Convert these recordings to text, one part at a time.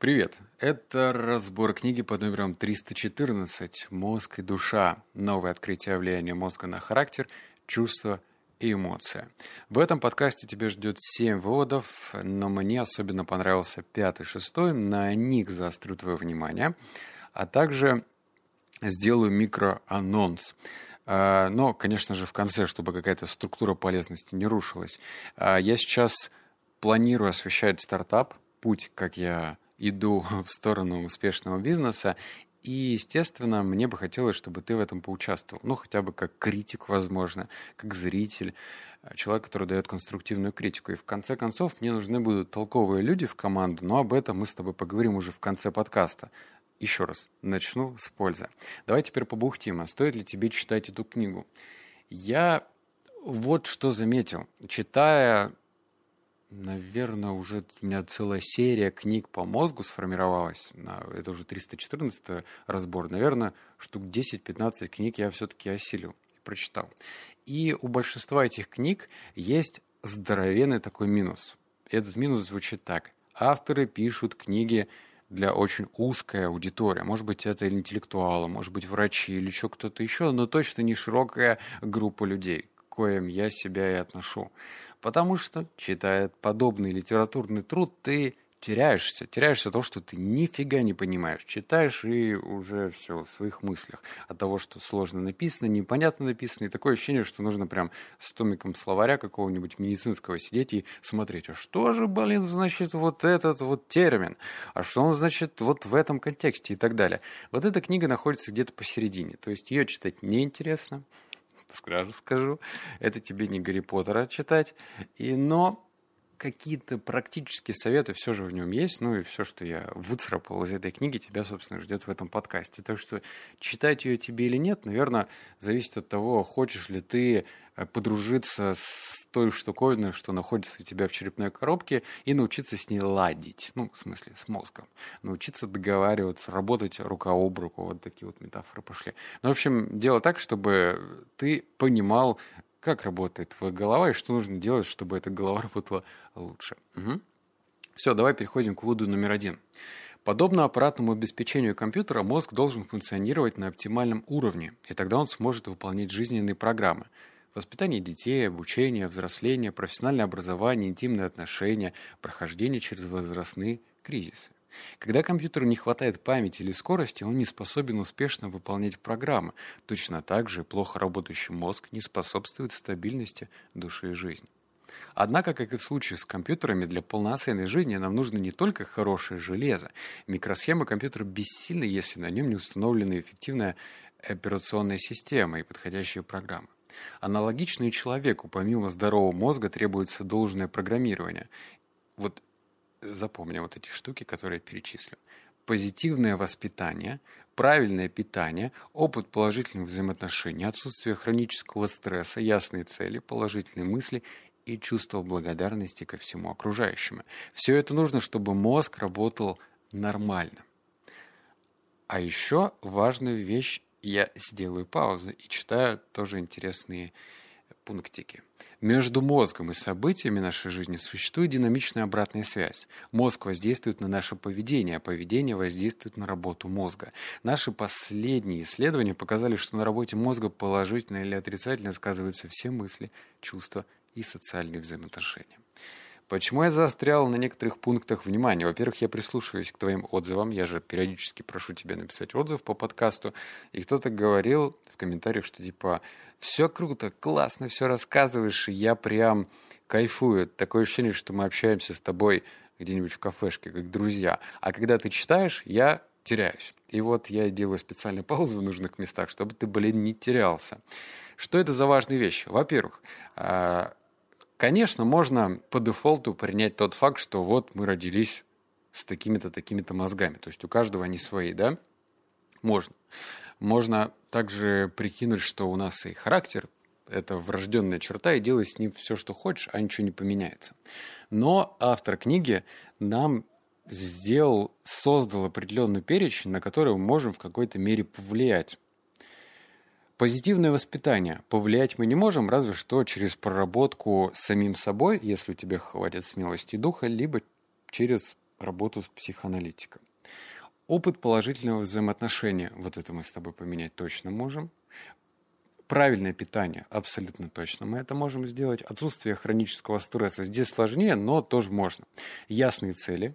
Привет! Это разбор книги под номером 314 «Мозг и душа. Новые открытия влияния мозга на характер, чувства и эмоции». В этом подкасте тебя ждет 7 выводов, но мне особенно понравился 5 и 6. На них заострю твое внимание, а также сделаю микроанонс. Но, конечно же, в конце, чтобы какая-то структура полезности не рушилась. Я сейчас планирую освещать стартап, путь, как я иду в сторону успешного бизнеса, и, естественно, мне бы хотелось, чтобы ты в этом поучаствовал. Ну, хотя бы как критик, возможно, как зритель, человек, который дает конструктивную критику. И в конце концов, мне нужны будут толковые люди в команду, но об этом мы с тобой поговорим уже в конце подкаста. Еще раз, начну с пользы. Давай теперь побухтим, а стоит ли тебе читать эту книгу? Я вот что заметил, читая... Наверное, уже у меня целая серия книг по мозгу сформировалась. Это уже 314-й разбор. Наверное, штук 10-15 книг я все-таки осилил, прочитал. И у большинства этих книг есть здоровенный такой минус. Этот минус звучит так. Авторы пишут книги для очень узкой аудитории. Может быть, это интеллектуалы, может быть, врачи или еще кто-то еще, но точно не широкая группа людей, к коим я себя и отношу. Потому что, читая подобный литературный труд, ты теряешься того, что ты нифига не понимаешь. Читаешь и уже все в своих мыслях. От того, что сложно написано, непонятно написано. И такое ощущение, что нужно прям с томиком словаря какого-нибудь медицинского сидеть и смотреть. А что же, блин, значит вот этот вот термин? А что он значит вот в этом контексте и так далее? Вот эта книга находится где-то посередине. То есть ее читать неинтересно. Сразу скажу, это тебе не Гарри Поттера читать, но какие-то практические советы все же в нем есть, ну и все, что я выцарапал из этой книги, тебя, собственно, ждет в этом подкасте. Так что читать ее тебе или нет, наверное, зависит от того, хочешь ли ты подружиться с той штуковиной, что находится у тебя в черепной коробке, и научиться с ней ладить, ну, в смысле, с мозгом, научиться договариваться, работать рука об руку, вот такие вот метафоры пошли. Ну, в общем, дело так, чтобы ты понимал, как работает твоя голова и что нужно делать, чтобы эта голова работала лучше. Угу. Все, давай переходим к выводу номер 1. Подобно аппаратному обеспечению компьютера, мозг должен функционировать на оптимальном уровне, и тогда он сможет выполнять жизненные программы. Воспитание детей, обучение, взросление, профессиональное образование, интимные отношения, прохождение через возрастные кризисы. Когда компьютеру не хватает памяти или скорости, он не способен успешно выполнять программы. Точно так же плохо работающий мозг не способствует стабильности души и жизни. Однако, как и в случае с компьютерами, для полноценной жизни нам нужно не только хорошее железо. Микросхемы компьютера бессильны, если на нем не установлена эффективная операционная система и подходящие программы. Аналогично и человеку, помимо здорового мозга, требуется должное программирование. Вот запомни вот эти штуки, которые я перечислил. Позитивное воспитание, правильное питание, опыт положительных взаимоотношений, отсутствие хронического стресса, ясные цели, положительные мысли и чувство благодарности ко всему окружающему. Все это нужно, чтобы мозг работал нормально. А еще важную вещь. Я сделаю паузу и читаю тоже интересные пунктики. Между мозгом и событиями нашей жизни существует динамичная обратная связь. Мозг воздействует на наше поведение, а поведение воздействует на работу мозга. Наши последние исследования показали, что на работе мозга положительно или отрицательно сказываются все мысли, чувства и социальные взаимоотношения. Почему я заострял на некоторых пунктах внимания? Во-первых, я прислушиваюсь к твоим отзывам. Я же периодически прошу тебя написать отзыв по подкасту. И кто-то говорил в комментариях, что типа «все круто, классно, все рассказываешь, и я прям кайфую». Такое ощущение, что мы общаемся с тобой где-нибудь в кафешке, как друзья. А когда ты читаешь, я теряюсь. И вот я делаю специальную паузу в нужных местах, чтобы ты, блин, не терялся. Что это за важные вещи? Во-первых, конечно, можно по дефолту принять тот факт, что вот мы родились с такими-то мозгами. То есть у каждого они свои, да? Можно. Можно также прикинуть, что у нас и характер, это врожденная черта, и делай с ним все, что хочешь, а ничего не поменяется. Но автор книги нам создал определенную перечень, на который мы можем в какой-то мере повлиять. Позитивное воспитание. Повлиять мы не можем, разве что через проработку самим собой, если у тебя хватит смелости и духа, либо через работу с психоаналитиком. Опыт положительного взаимоотношения, вот это мы с тобой поменять точно можем. Правильное питание, абсолютно точно мы это можем сделать. Отсутствие хронического стресса здесь сложнее, но тоже можно. Ясные цели,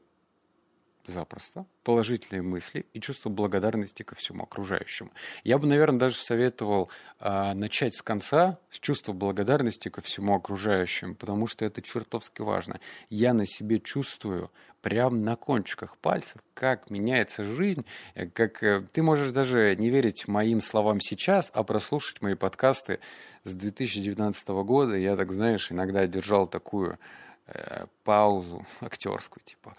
запросто. Положительные мысли и чувство благодарности ко всему окружающему. Я бы, наверное, даже советовал начать с конца, с чувства благодарности ко всему окружающему, потому что это чертовски важно. Я на себе чувствую прямо на кончиках пальцев, как меняется жизнь, как ты можешь даже не верить моим словам сейчас, а прослушать мои подкасты с 2019 года. Я, так знаешь, иногда держал такую паузу актерскую, типа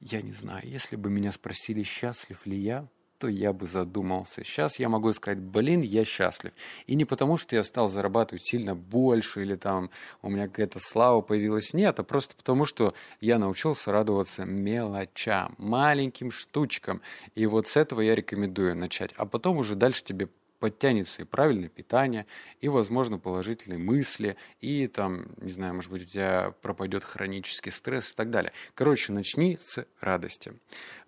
я не знаю, если бы меня спросили, счастлив ли я, то я бы задумался. Сейчас я могу сказать, блин, я счастлив. И не потому, что я стал зарабатывать сильно больше, или там у меня какая-то слава появилась. Нет, а просто потому, что я научился радоваться мелочам, маленьким штучкам. И вот с этого я рекомендую начать. А потом уже дальше тебе подтянется и правильное питание, и, возможно, положительные мысли, и там, не знаю, может быть, у тебя пропадет хронический стресс и так далее. Короче, начни с радости.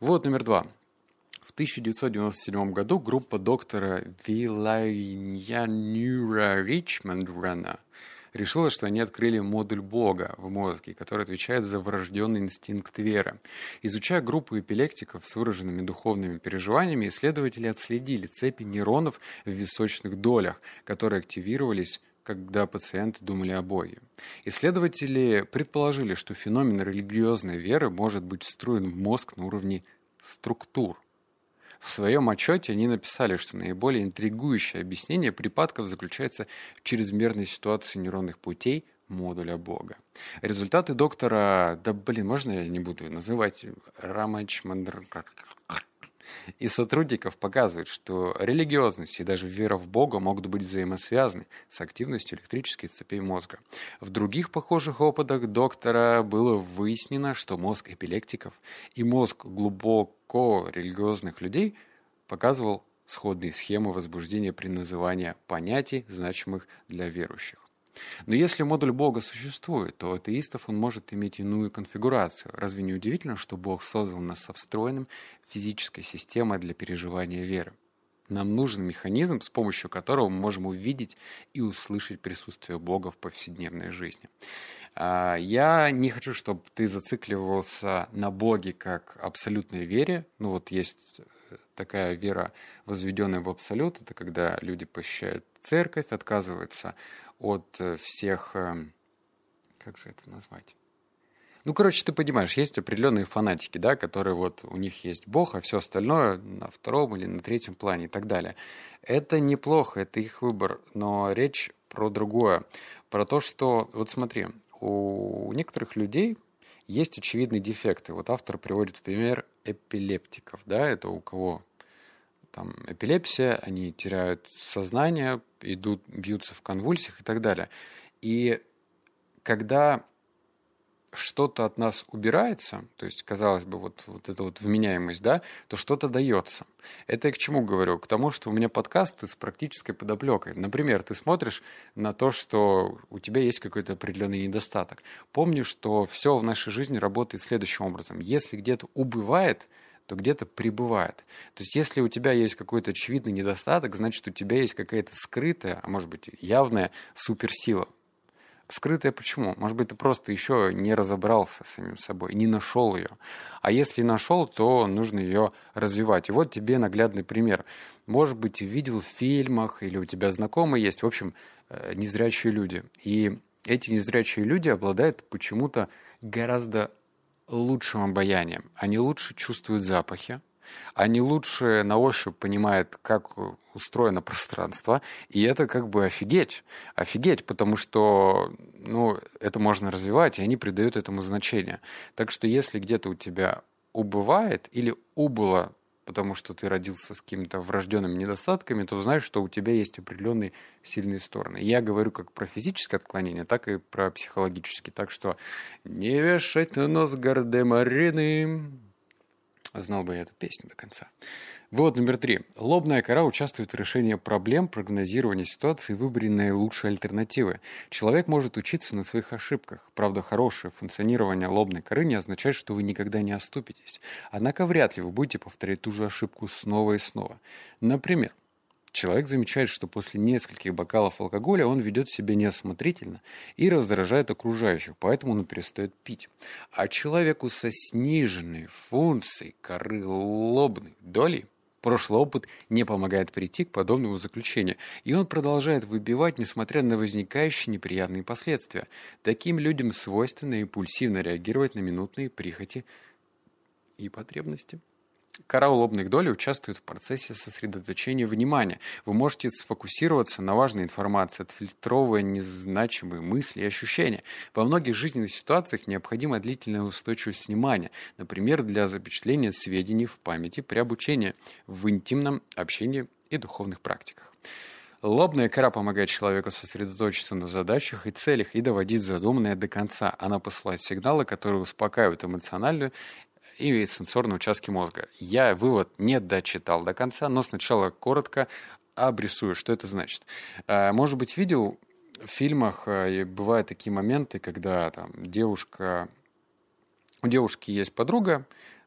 Вот номер 2. В 1997 году группа доктора Вилаянура Рамачандрана решила, что они открыли модуль Бога в мозге, который отвечает за врожденный инстинкт веры. Изучая группу эпилептиков с выраженными духовными переживаниями, исследователи отследили цепи нейронов в височных долях, которые активировались, когда пациенты думали о Боге. Исследователи предположили, что феномен религиозной веры может быть встроен в мозг на уровне структур. В своем отчете они написали, что наиболее интригующее объяснение припадков заключается в чрезмерной ситуации нейронных путей модуля Бога. Результаты доктора, можно я не буду называть, Рамачандран и сотрудников показывают, что религиозность и даже вера в Бога могут быть взаимосвязаны с активностью электрических цепей мозга. В других похожих опытах доктора было выяснено, что мозг эпилептиков и мозг глубоко религиозных людей показывал сходные схемы возбуждения при назывании понятий, значимых для верующих. Но если модуль Бога существует, то у атеистов он может иметь иную конфигурацию. Разве не удивительно, что Бог создал нас со встроенным физической системой для переживания веры? Нам нужен механизм, с помощью которого мы можем увидеть и услышать присутствие Бога в повседневной жизни. Я не хочу, чтобы ты зацикливался на Боге как абсолютной вере. Есть такая вера, возведенная в абсолют. Это когда люди посещают церковь, отказываются от всех, как же это назвать? Ты понимаешь, есть определенные фанатики, да, которые у них есть Бог, а все остальное на втором или на третьем плане и так далее. Это неплохо, это их выбор, но речь про другое. Про то, что, смотри, у некоторых людей есть очевидные дефекты. Автор приводит в пример эпилептиков, да, это у кого эпилепсия, они теряют сознание, бьются в конвульсиях и так далее. И когда что-то от нас убирается, то есть, казалось бы, эта вменяемость, да, то что-то дается. Это я к чему говорю? К тому, что у меня подкасты с практической подоплекой. Например, ты смотришь на то, что у тебя есть какой-то определенный недостаток. Помни, что все в нашей жизни работает следующим образом. Если где-то убывает, то где-то прибывает. То есть, если у тебя есть какой-то очевидный недостаток, значит, у тебя есть какая-то скрытая, а может быть, явная суперсила. Скрытая почему? Может быть, ты просто еще не разобрался с самим собой, не нашел ее. А если нашел, то нужно ее развивать. И вот тебе наглядный пример. Может быть, видел в фильмах, или у тебя знакомые есть, в общем, незрячие люди. И эти незрячие люди обладают почему-то гораздо лучшим обаянием. Они лучше чувствуют запахи, они лучше на ощупь понимают, как устроено пространство, и это офигеть. Офигеть, потому что это можно развивать, и они придают этому значение. Так что если где-то у тебя убывает или убыло, потому что ты родился с какими-то врожденными недостатками, то знаешь, что у тебя есть определенные сильные стороны. Я говорю как про физическое отклонение, так и про психологические. Так что не вешать на нос гардемарины. Знал бы я эту песню до конца. Вывод номер 3. Лобная кора участвует в решении проблем, прогнозировании ситуации и выборе наилучшей альтернативы. Человек может учиться на своих ошибках. Правда, хорошее функционирование лобной коры не означает, что вы никогда не оступитесь. Однако вряд ли вы будете повторять ту же ошибку снова и снова. Например, человек замечает, что после нескольких бокалов алкоголя он ведет себя неосмотрительно и раздражает окружающих, поэтому он перестает пить. А человеку со сниженной функцией коры лобной доли прошлый опыт не помогает прийти к подобному заключению, и он продолжает выбивать, несмотря на возникающие неприятные последствия. Таким людям свойственно импульсивно реагировать на минутные прихоти и потребности. Кора лобных долей участвует в процессе сосредоточения внимания. Вы можете сфокусироваться на важной информации, отфильтровывая незначимые мысли и ощущения. Во многих жизненных ситуациях необходима длительная устойчивость внимания, например, для запечатления сведений в памяти при обучении, в интимном общении и духовных практиках. Лобная кора помогает человеку сосредоточиться на задачах и целях и доводить задуманное до конца. Она посылает сигналы, которые успокаивают эмоциональную и сенсорные участки мозга. Я вывод не дочитал до конца, но сначала коротко обрисую, что это значит. Может быть, видел в фильмах, бывают такие моменты, когда там у девушки есть подруга,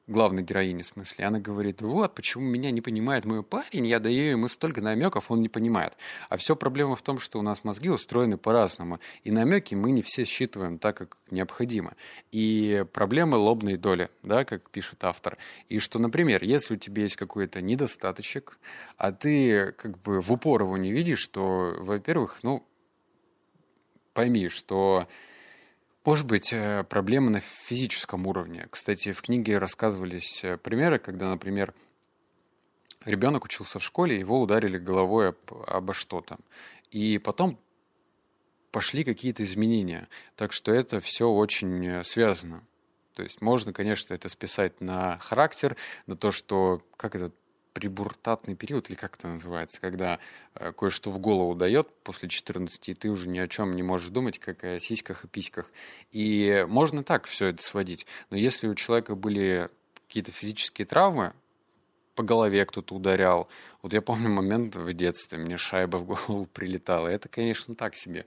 главной героини, в смысле, она говорит: вот почему меня не понимает мой парень, я даю ему столько намеков, он не понимает. А все проблема в том, что у нас мозги устроены по-разному, и намеки мы не все считываем так, как необходимо. И проблемы лобной доли, да, как пишет автор. И что, например, если у тебя есть какой-то недостаточек, а ты как бы в упор его не видишь, то, во-первых, пойми, что... Может быть, проблемы на физическом уровне. Кстати, в книге рассказывались примеры, когда, например, ребенок учился в школе, его ударили головой обо что-то. И потом пошли какие-то изменения. Так что это все очень связано. То есть можно, конечно, это списать на характер, на то, что... Как это? Пребуртатный период, или как это называется, когда кое-что в голову дает после 14, и ты уже ни о чем не можешь думать, как о сиськах и письках. И можно так все это сводить. Но если у человека были какие-то физические травмы, по голове кто-то ударял. Вот я помню момент в детстве, мне шайба в голову прилетала. Это, конечно, так себе.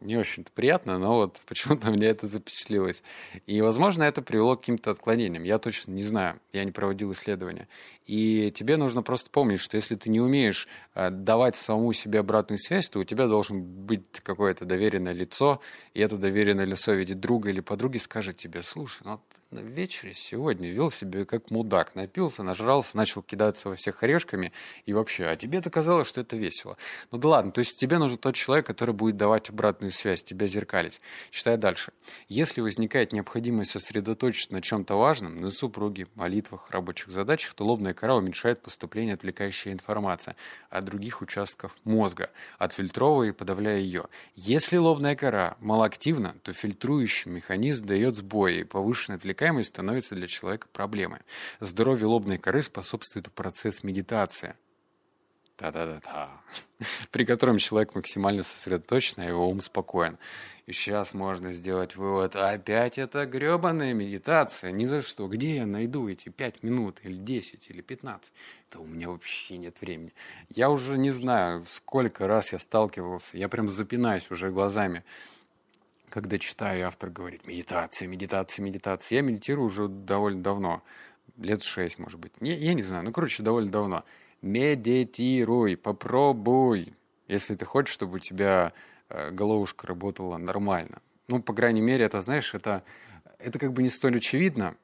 Не очень-то приятно, но вот почему-то мне это запечатлилось. И, возможно, это привело к каким-то отклонениям. Я точно не знаю, я не проводил исследования. И тебе нужно просто помнить, что если ты не умеешь давать самому себе обратную связь, то у тебя должен быть какое-то доверенное лицо, и это доверенное лицо в виде друга или подруги скажет тебе: слушай, ты на вечере сегодня вел себя как мудак, напился, нажрался, начал кидаться во всех орешками, и вообще, а тебе-то казалось, что это весело. Да ладно, то есть тебе нужен тот человек, который будет давать обратную связь, тебя зеркалить. Читаю дальше. Если возникает необходимость сосредоточиться на чем-то важном, на супруге, молитвах, рабочих задачах, то лобная кора уменьшает поступление отвлекающей информации от других участков мозга, отфильтровывая и подавляя ее. Если лобная кора малоактивна, то фильтрующий механизм дает сбои, и повышенная отвлекаемость становится для человека проблемой. Здоровье лобной коры способствует процесс медитации. При котором человек максимально сосредоточен, а его ум спокоен. И сейчас можно сделать вывод: опять это гребаная медитация, ни за что. Где я найду эти 5 минут, или 10, или 15? Да у меня вообще нет времени. Я уже не знаю, сколько раз я сталкивался, я прям запинаюсь уже глазами, когда читаю, автор говорит: медитация, медитация, медитация. Я медитирую уже довольно давно, лет 6, может быть. Я не знаю, довольно давно. Медитируй, попробуй, если ты хочешь, чтобы у тебя головушка работала нормально. По крайней мере, это, знаешь, это как бы не столь очевидно.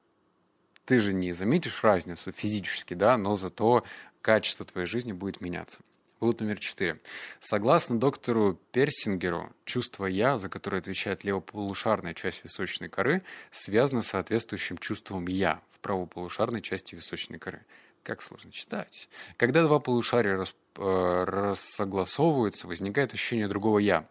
Ты же не заметишь разницу физически, да, но зато качество твоей жизни будет меняться. Вывод номер 4. Согласно доктору Персингеру, чувство «я», за которое отвечает левополушарная часть височной коры, связано с соответствующим чувством «я» в правополушарной части височной коры. Как сложно читать. Когда два полушария рассогласовываются, возникает ощущение другого «я».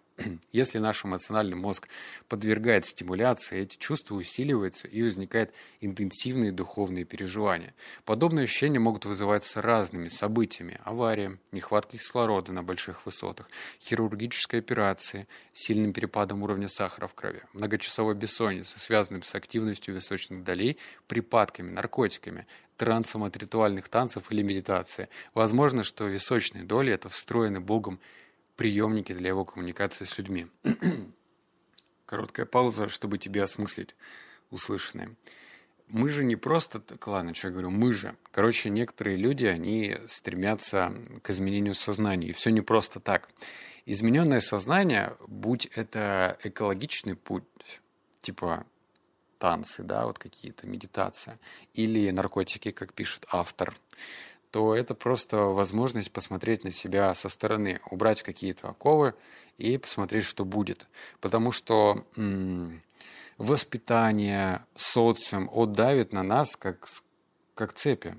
Если наш эмоциональный мозг подвергает стимуляции, эти чувства усиливаются и возникают интенсивные духовные переживания. Подобные ощущения могут вызываться разными событиями: авария, нехватка кислорода на больших высотах, хирургическая операция, сильным перепадом уровня сахара в крови, многочасовой бессонницей, связанным с активностью височных долей, припадками, наркотиками, трансом от ритуальных танцев или медитации. Возможно, что височные доли – это встроенный Богом приемники для его коммуникации с людьми. Короткая пауза, чтобы тебе осмыслить услышанное. Мы же не просто... Ладно, что я говорю, мы же. Короче, некоторые люди, они стремятся к изменению сознания. И все не просто так. Измененное сознание, будь это экологичный путь, типа танцы, да, вот какие-то, медитация, или наркотики, как пишет автор, то это просто возможность посмотреть на себя со стороны, убрать какие-то оковы и посмотреть, что будет. Потому что воспитание, социум отдавит на нас как цепи.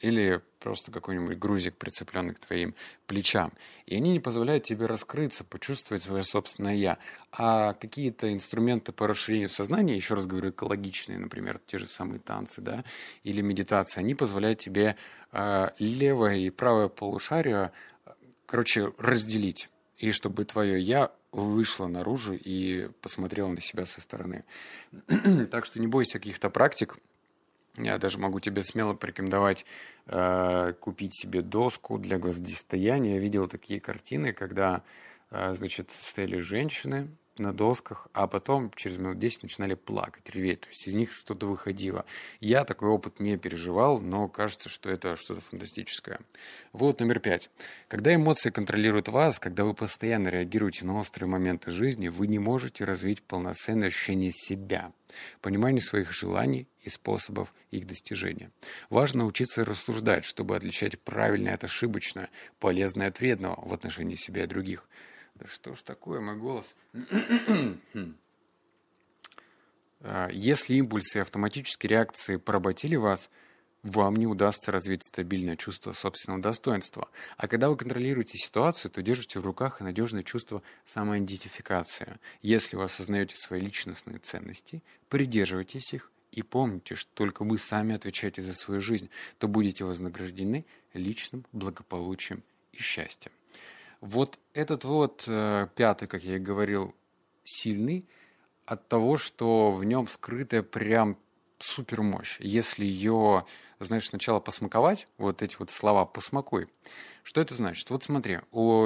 Или просто какой-нибудь грузик, прицепленный к твоим плечам. И они не позволяют тебе раскрыться, почувствовать свое собственное «я». А какие-то инструменты по расширению сознания, еще раз говорю, экологичные, например, те же самые танцы, да, или медитация, они позволяют тебе левое и правое полушарие, короче, разделить. И чтобы твое «я» вышло наружу и посмотрело на себя со стороны. Так что не бойся каких-то практик. Я даже могу тебе смело порекомендовать купить себе доску для гвоздистояния. Я видел такие картины, когда, стояли женщины на досках, а потом через минут 10 начинали плакать, реветь. То есть из них что-то выходило. Я такой опыт не переживал, но кажется, что это что-то фантастическое. Вот номер 5. Когда эмоции контролируют вас, когда вы постоянно реагируете на острые моменты жизни, вы не можете развить полноценное ощущение себя, понимание своих желаний и способов их достижения. Важно научиться рассуждать, чтобы отличать правильное от ошибочного, полезное от вредного в отношении себя и других. Да что ж такое, мой голос. Если импульсы и автоматические реакции поработили вас, вам не удастся развить стабильное чувство собственного достоинства. А когда вы контролируете ситуацию, то держите в руках и надежное чувство самоидентификации. Если вы осознаете свои личностные ценности, придерживайтесь их и помните, что только вы сами отвечаете за свою жизнь, то будете вознаграждены личным благополучием и счастьем. Вот этот вот пятый, как я и говорил, сильный от того, что в нем скрытая прям супермощь. Если ее, знаешь, сначала посмаковать, вот эти вот слова «посмакуй», что это значит? Вот смотри,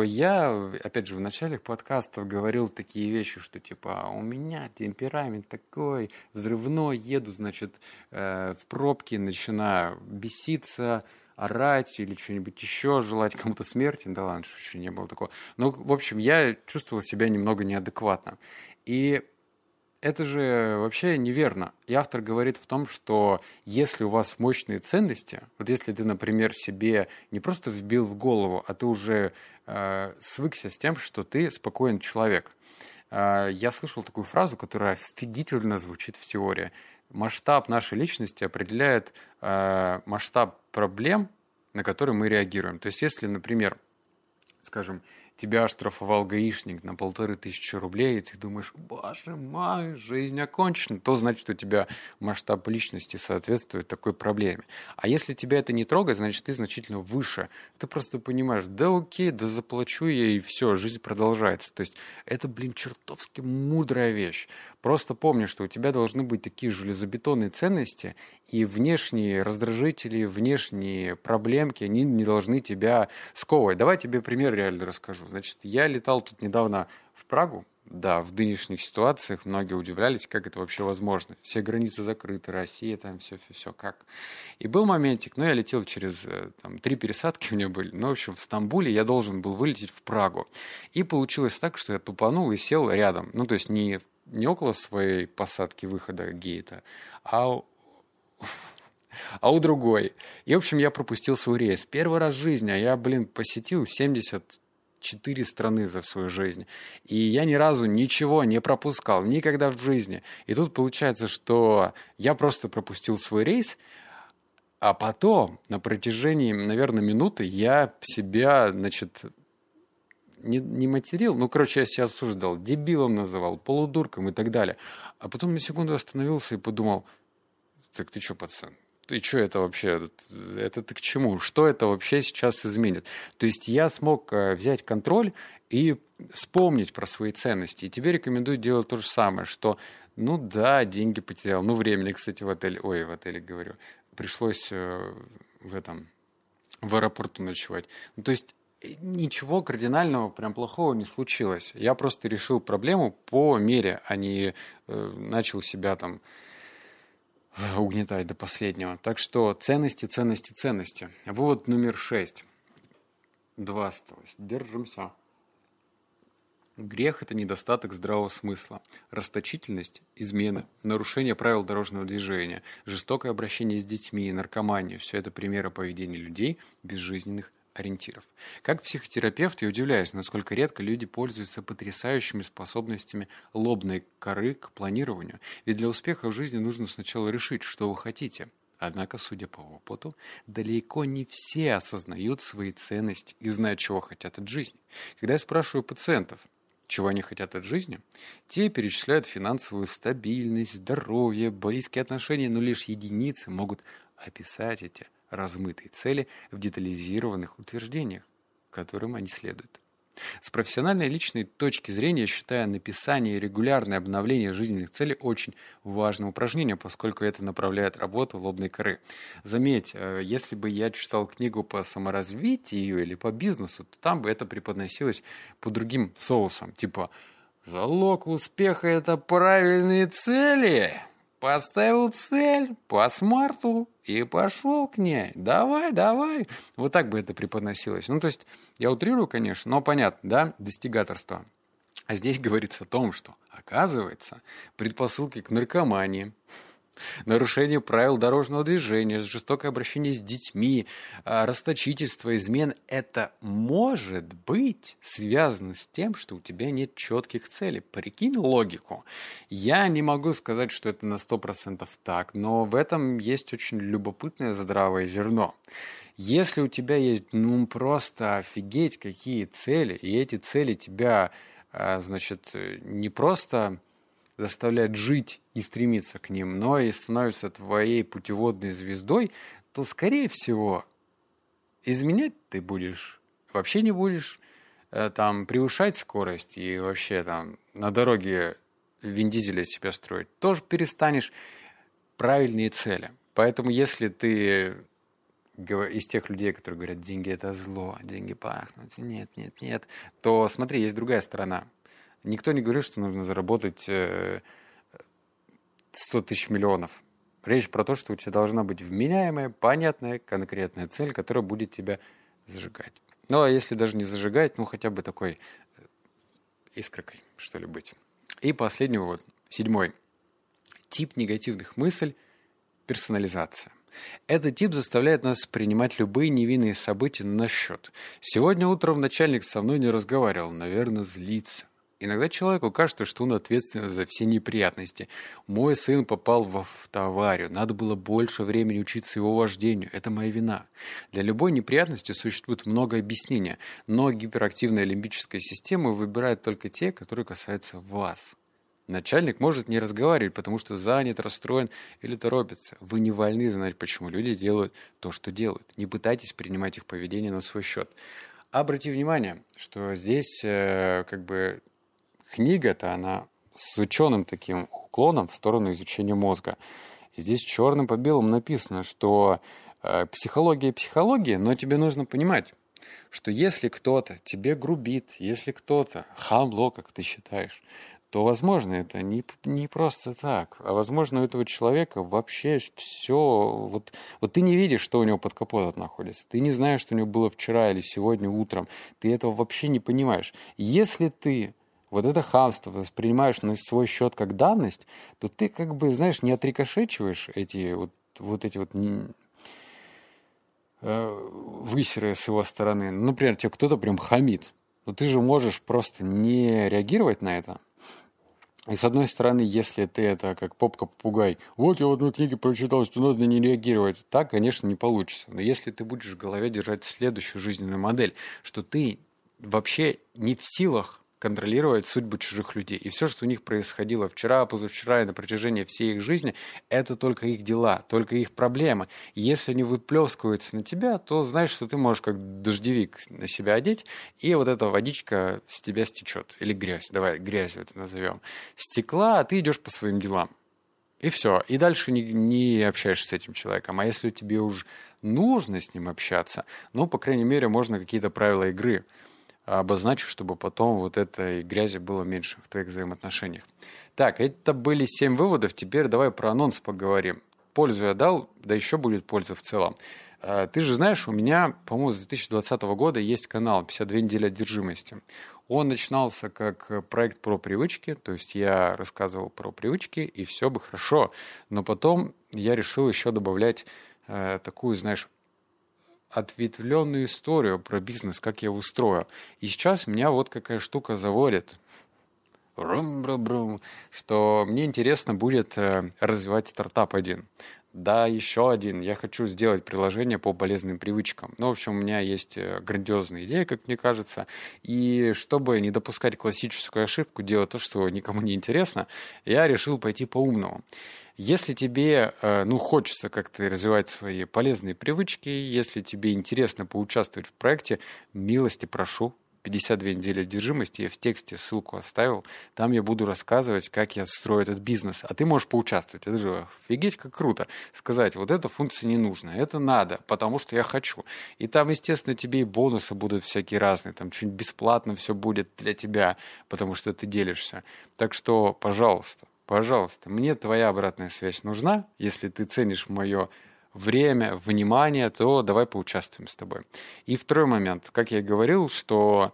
я, опять же, в начале подкастов говорил такие вещи, что типа у меня темперамент такой взрывной, еду, значит, в пробке, начинаю беситься, орать или что-нибудь еще, желать кому-то смерти. Да ладно, еще не было такого. Ну, в общем, я чувствовал себя немного неадекватно. И это же вообще неверно. И автор говорит в том, что если у вас мощные ценности, вот если ты, например, себе не просто вбил в голову, а ты уже свыкся с тем, что ты спокоен человек. Я слышал такую фразу, которая офигительно звучит в теории. Масштаб нашей личности определяет масштаб проблем, на которые мы реагируем. То есть, если, например, скажем, тебя оштрафовал гаишник на 1500 рублей, и ты думаешь, боже мой, жизнь окончена, то значит, у тебя масштаб личности соответствует такой проблеме. А если тебя это не трогает, значит, ты значительно выше. Ты просто понимаешь, да окей, да заплачу я, и все, жизнь продолжается. То есть это, чертовски мудрая вещь. Просто помни, что у тебя должны быть такие железобетонные ценности, и внешние раздражители, внешние проблемки, они не должны тебя сковывать. Давай я тебе пример реально расскажу. Значит, я летал тут недавно в Прагу. Да, в нынешних ситуациях многие удивлялись, как это вообще возможно. Все границы закрыты, Россия, там все, как. И был моментик, я летел через 3 пересадки у меня были. В общем, в Стамбуле я должен был вылететь в Прагу. И получилось так, что я тупанул и сел рядом. То есть не около своей посадки выхода гейта, а у другой. И, в общем, я пропустил свой рейс. Первый раз в жизни, а я, посетил 74 страны за свою жизнь. И я ни разу ничего не пропускал, никогда в жизни. И тут получается, что я просто пропустил свой рейс, а потом на протяжении, наверное, минуты я себя, не материл, ну, короче, я себя осуждал, дебилом называл, полудурком и так далее. А потом на секунду остановился и подумал, так ты что, пацан? И что это вообще, это ты к чему? Что это вообще сейчас изменит? То есть я смог взять контроль и вспомнить про свои ценности. И тебе рекомендую делать то же самое, что, ну да, деньги потерял, ну времени, кстати, в отеле, говорю, пришлось в аэропорту ночевать. Ну, то есть ничего кардинального, прям плохого не случилось. Я просто решил проблему по мере, а не начал себя там угнетай до последнего. Так что ценности. Вывод номер 6. 2 осталось. Держимся. Грех – это недостаток здравого смысла, расточительность, измена, нарушение правил дорожного движения, жестокое обращение с детьми, наркомания – все это примеры поведения людей безжизненных ориентиров. Как психотерапевт я удивляюсь, насколько редко люди пользуются потрясающими способностями лобной коры к планированию. Ведь для успеха в жизни нужно сначала решить, что вы хотите. Однако, судя по опыту, далеко не все осознают свои ценности и знают, чего хотят от жизни. Когда я спрашиваю пациентов, чего они хотят от жизни, те перечисляют финансовую стабильность, здоровье, близкие отношения, но лишь единицы могут описать эти размытые цели в детализированных утверждениях, которым они следуют. С профессиональной и личной точки зрения, я считаю написание и регулярное обновление жизненных целей очень важным упражнением, поскольку это направляет работу лобной коры. Заметь, если бы я читал книгу по саморазвитию или по бизнесу, то там бы это преподносилось по другим соусам, типа «Залог успеха – это правильные цели». Поставил цель по смарту и пошел к ней. Давай. Вот так бы это преподносилось. Ну, то есть, я утрирую, конечно, но понятно, да, достигаторство. А здесь говорится о том, что, оказывается, предпосылки к наркомании, нарушение правил дорожного движения, жестокое обращение с детьми, расточительство, измен – это может быть связано с тем, что у тебя нет четких целей. Прикинь логику. Я не могу сказать, что это на 100% так, но в этом есть очень любопытное здравое зерно. Если у тебя есть, ну, просто офигеть, какие цели, и эти цели тебя, значит, не просто заставляет жить и стремиться к ним, но и становится твоей путеводной звездой, то, скорее всего, изменять ты будешь, вообще не будешь там превышать скорость и вообще там на дороге Вин Дизеля себя строить, тоже перестанешь. Правильные цели. Поэтому если ты из тех людей, которые говорят, деньги – это зло, деньги пахнут, нет, то смотри, есть другая сторона. Никто не говорит, что нужно заработать 100 тысяч миллионов. Речь про то, что у тебя должна быть вменяемая, понятная, конкретная цель, которая будет тебя зажигать. Ну, а если даже не зажигать, ну, хотя бы такой искоркой, что ли, быть. И последний вывод, 7. Тип негативных мыслей – персонализация. Этот тип заставляет нас принимать любые невинные события на счет. Сегодня утром начальник со мной не разговаривал, наверное, злится. Иногда человеку кажется, что он ответственен за все неприятности. Мой сын попал в автоаварию. Надо было больше времени учиться его вождению. Это моя вина. Для любой неприятности существует много объяснений, но гиперактивная лимбическая система выбирает только те, которые касаются вас. Начальник может не разговаривать, потому что занят, расстроен или торопится. Вы не вольны знать, почему люди делают то, что делают. Не пытайтесь принимать их поведение на свой счет. Обрати внимание, что здесь книга-то, она с ученым таким уклоном в сторону изучения мозга. И здесь черным по белому написано, что психология, но тебе нужно понимать, что если кто-то тебе грубит, если кто-то хамло, как ты считаешь, то, возможно, это не просто так. А, возможно, у этого человека вообще все... Вот ты не видишь, что у него под капотом находится. Ты не знаешь, что у него было вчера или сегодня утром. Ты этого вообще не понимаешь. Если ты вот это хамство воспринимаешь на свой счет как данность, то ты как бы, знаешь, не отрикошечиваешь эти высеры с его стороны. Например, тебе кто-то прям хамит. Но ты же можешь просто не реагировать на это. И с одной стороны, если ты это как попка-попугай, вот я в одной книге прочитал, что надо не реагировать, так, конечно, не получится. Но если ты будешь в голове держать следующую жизненную модель, что ты вообще не в силах контролировать судьбы чужих людей. И все, что у них происходило вчера, позавчера и на протяжении всей их жизни, это только их дела, только их проблемы. И если они выплескиваются на тебя, то знаешь, что ты можешь как дождевик на себя одеть, и вот эта водичка с тебя стечет. Или грязь, давай грязью это назовем. Стекла, а ты идешь по своим делам. И все. И дальше не общаешься с этим человеком. А если тебе уж нужно с ним общаться, ну, по крайней мере, можно какие-то правила игры обозначить, чтобы потом вот этой грязи было меньше в твоих взаимоотношениях. Так, это были 7 выводов. Теперь давай про анонс поговорим. Пользу я дал, да еще будет польза в целом. Ты же знаешь, у меня, по-моему, с 2020 года есть канал «52 недели одержимости». Он начинался как проект про привычки, то есть я рассказывал про привычки, и все бы хорошо. Но потом я решил еще добавлять такую, знаешь, ответвленную историю про бизнес, как я его устрою. И сейчас меня вот какая штука заводит, что мне интересно будет развивать стартап один. Да, еще один. Я хочу сделать приложение по полезным привычкам. Ну, в общем, у меня есть грандиозная идея, как мне кажется. И чтобы не допускать классическую ошибку, делать то, что никому не интересно, я решил пойти по-умному. Если тебе, хочется как-то развивать свои полезные привычки, если тебе интересно поучаствовать в проекте, милости прошу. 52 недели одержимости, я в тексте ссылку оставил, там я буду рассказывать, как я строю этот бизнес, а ты можешь поучаствовать, это же офигеть как круто, сказать, вот эта функция не нужна, это надо, потому что я хочу, и там, естественно, тебе и бонусы будут всякие разные, там что-нибудь бесплатно все будет для тебя, потому что ты делишься, так что, пожалуйста, мне твоя обратная связь нужна, если ты ценишь мое время, внимание, то давай поучаствуем с тобой. И второй момент. Как я и говорил, что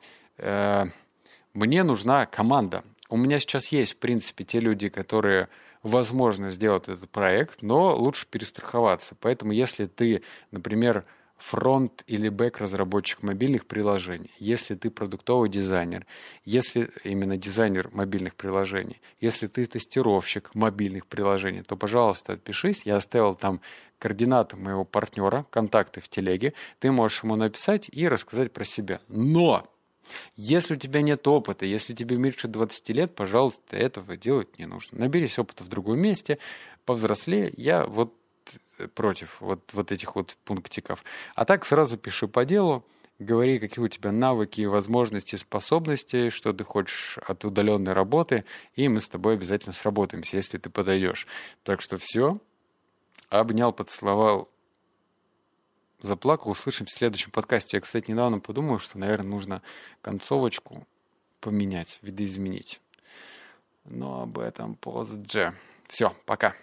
мне нужна команда. У меня сейчас есть, в принципе, те люди, которые, возможно, сделают этот проект, но лучше перестраховаться. Поэтому если ты, например, фронт или бэк-разработчик мобильных приложений, если ты продуктовый дизайнер, если именно дизайнер мобильных приложений, если ты тестировщик мобильных приложений, то, пожалуйста, отпишись. Я оставил там координаты моего партнера, контакты в телеге. Ты можешь ему написать и рассказать про себя. Но если у тебя нет опыта, если тебе меньше 20 лет, пожалуйста, этого делать не нужно. Наберись опыта в другом месте, повзрослее. Я вот против вот этих вот пунктиков. А так сразу пиши по делу, говори, какие у тебя навыки, возможности, способности, что ты хочешь от удаленной работы, и мы с тобой обязательно сработаемся, если ты подойдешь. Так что все. Обнял, поцеловал, заплакал. Услышим в следующем подкасте. Я, кстати, недавно подумал, что, наверное, нужно концовочку поменять, видоизменить. Но об этом позже. Все, пока.